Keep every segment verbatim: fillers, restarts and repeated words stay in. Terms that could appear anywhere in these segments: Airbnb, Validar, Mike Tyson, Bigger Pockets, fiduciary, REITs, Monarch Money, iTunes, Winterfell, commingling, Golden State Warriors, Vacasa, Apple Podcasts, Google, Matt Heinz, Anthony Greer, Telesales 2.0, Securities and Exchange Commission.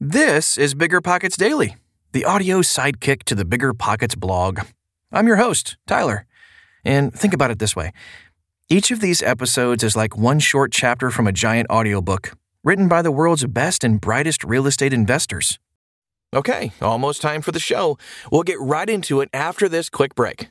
This is Bigger Pockets Daily, the audio sidekick to the Bigger Pockets blog. I'm your host, Tyler. And think about it this way. Each of these episodes is like one short chapter from a giant audiobook, written by the world's best and brightest real estate investors. Okay, almost time for the show. We'll get right into it after this quick break.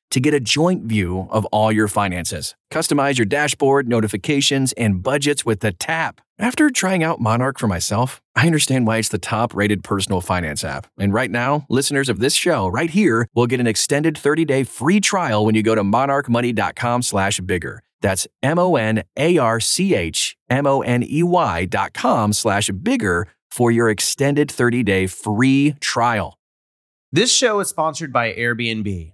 to get a joint view of all your finances. Customize your dashboard, notifications, and budgets with the tap. After trying out Monarch for myself, I understand why it's the top-rated personal finance app. And right now, listeners of this show right here will get an extended thirty-day free trial when you go to monarchmoney.com slash bigger. That's M-O-N-A-R-C-H-M-O-N-E-Y dot com slash bigger for your extended thirty-day free trial. This show is sponsored by Airbnb.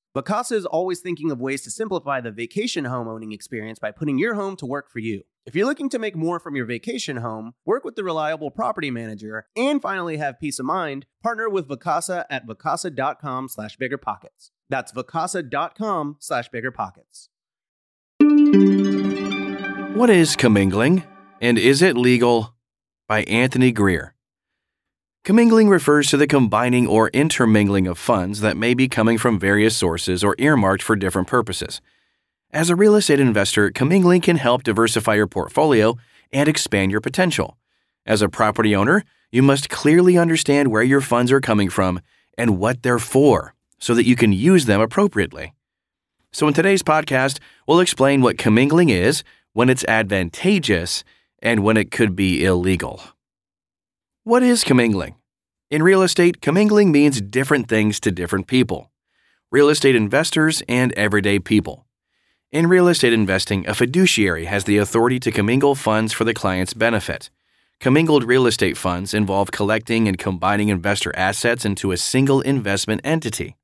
Vacasa is always thinking of ways to simplify the vacation home owning experience by putting your home to work for you. If you're looking to make more from your vacation home, work with the reliable property manager, and finally have peace of mind, partner with Vacasa at vacasa.com slash biggerpockets. That's vacasa.com slash biggerpockets. What is commingling, and is it legal? By Anthony Greer. Commingling refers to the combining or intermingling of funds that may be coming from various sources or earmarked for different purposes. As a real estate investor, commingling can help diversify your portfolio and expand your potential. As a property owner, you must clearly understand where your funds are coming from and what they're for, so that you can use them appropriately. So in today's podcast, we'll explain what commingling is, when it's advantageous, and when it could be illegal. What is commingling? In real estate, commingling means different things to different people, real estate investors and everyday people. In real estate investing, a fiduciary has the authority to commingle funds for the client's benefit. Commingled real estate funds involve collecting and combining investor assets into a single investment entity.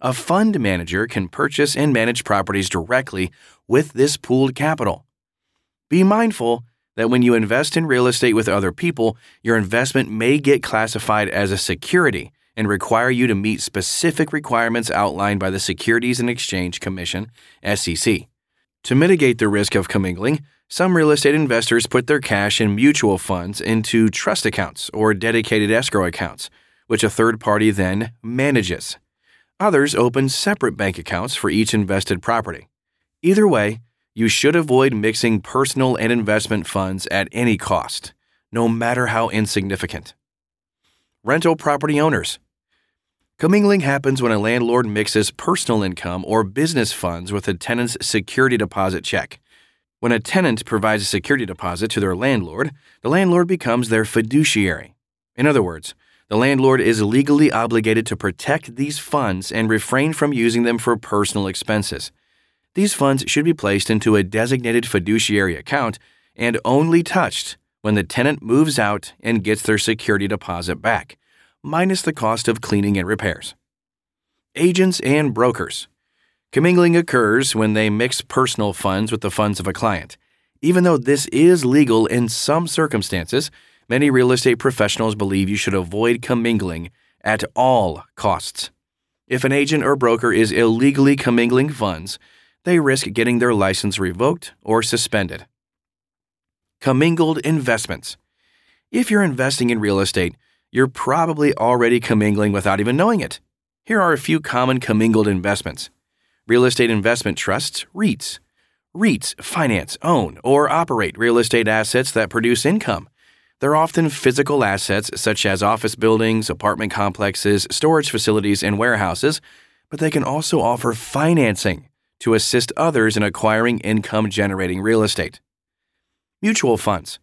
A fund manager can purchase and manage properties directly with this pooled capital. Be mindful that when you invest in real estate with other people, your investment may get classified as a security and require you to meet specific requirements outlined by the Securities and Exchange Commission, S E C. To mitigate the risk of commingling, some real estate investors put their cash in mutual funds into trust accounts or dedicated escrow accounts, which a third party then manages. Others open separate bank accounts for each invested property. Either way, you should avoid mixing personal and investment funds at any cost. no matter how insignificant. Rental property owners. Commingling happens when a landlord mixes personal income or business funds with a tenant's security deposit check. When a tenant provides a security deposit to their landlord, the landlord becomes their fiduciary. In other words, the landlord is legally obligated to protect these funds and refrain from using them for personal expenses. These funds should be placed into a designated fiduciary account and only touched when the tenant moves out and gets their security deposit back, minus the cost of cleaning and repairs. Agents and brokers. Commingling occurs when they mix personal funds with the funds of a client. Even though this is legal in some circumstances, many real estate professionals believe you should avoid commingling at all costs. If an agent or broker is illegally commingling funds, they risk getting their license revoked or suspended. Commingled investments. If you're investing in real estate, you're probably already commingling without even knowing it. Here are a few common commingled investments. Real estate investment trusts, REITs. REITs finance, own, or operate real estate assets that produce income. They're often physical assets such as office buildings, apartment complexes, storage facilities, and warehouses, but they can also offer financing to assist others in acquiring income-generating real estate. Mutual funds.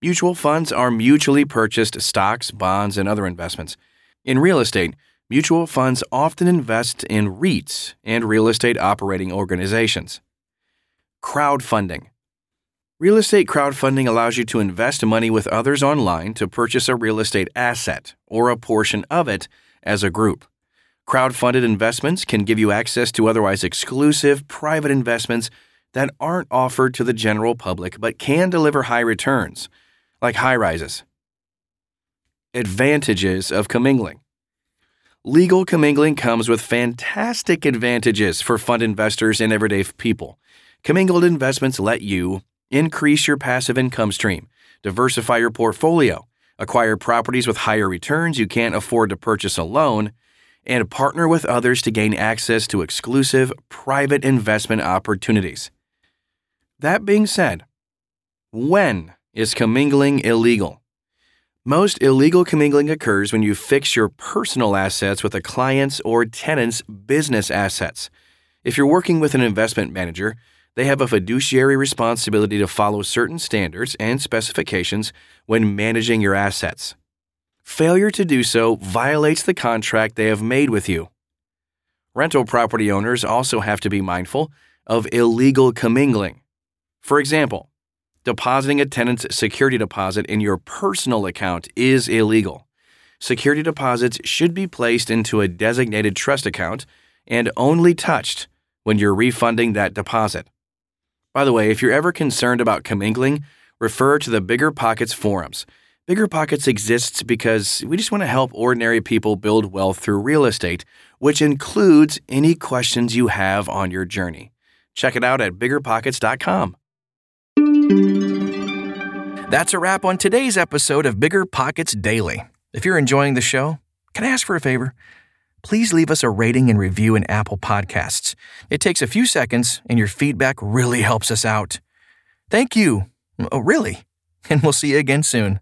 Mutual funds are mutually purchased stocks, bonds, and other investments. In real estate, mutual funds often invest in REITs and real estate operating organizations. Crowdfunding. Real estate crowdfunding allows you to invest money with others online to purchase a real estate asset or a portion of it as a group. Crowdfunded investments can give you access to otherwise exclusive private investments that aren't offered to the general public but can deliver high returns, like high-rises. Advantages of commingling. Legal commingling comes with fantastic advantages for fund investors and everyday people. Commingled investments let you increase your passive income stream, diversify your portfolio, acquire properties with higher returns you can't afford to purchase alone, and partner with others to gain access to exclusive private investment opportunities. That being said, when is commingling illegal? Most illegal commingling occurs when you fix your personal assets with a client's or tenant's business assets. If you're working with an investment manager, they have a fiduciary responsibility to follow certain standards and specifications when managing your assets. Failure to do so violates the contract they have made with you. Rental property owners also have to be mindful of illegal commingling. For example, depositing a tenant's security deposit in your personal account is illegal. Security deposits should be placed into a designated trust account and only touched when you're refunding that deposit. By the way, if you're ever concerned about commingling, refer to the Bigger Pockets forums. Bigger Pockets exists because we just want to help ordinary people build wealth through real estate, which includes any questions you have on your journey. Check it out at bigger pockets dot com. That's a wrap on today's episode of Bigger Pockets Daily. If you're enjoying the show, can I ask for a favor? Please leave us a rating and review in Apple Podcasts. It takes a few seconds, and your feedback really helps us out. Thank you. Oh, really? And we'll see you again soon.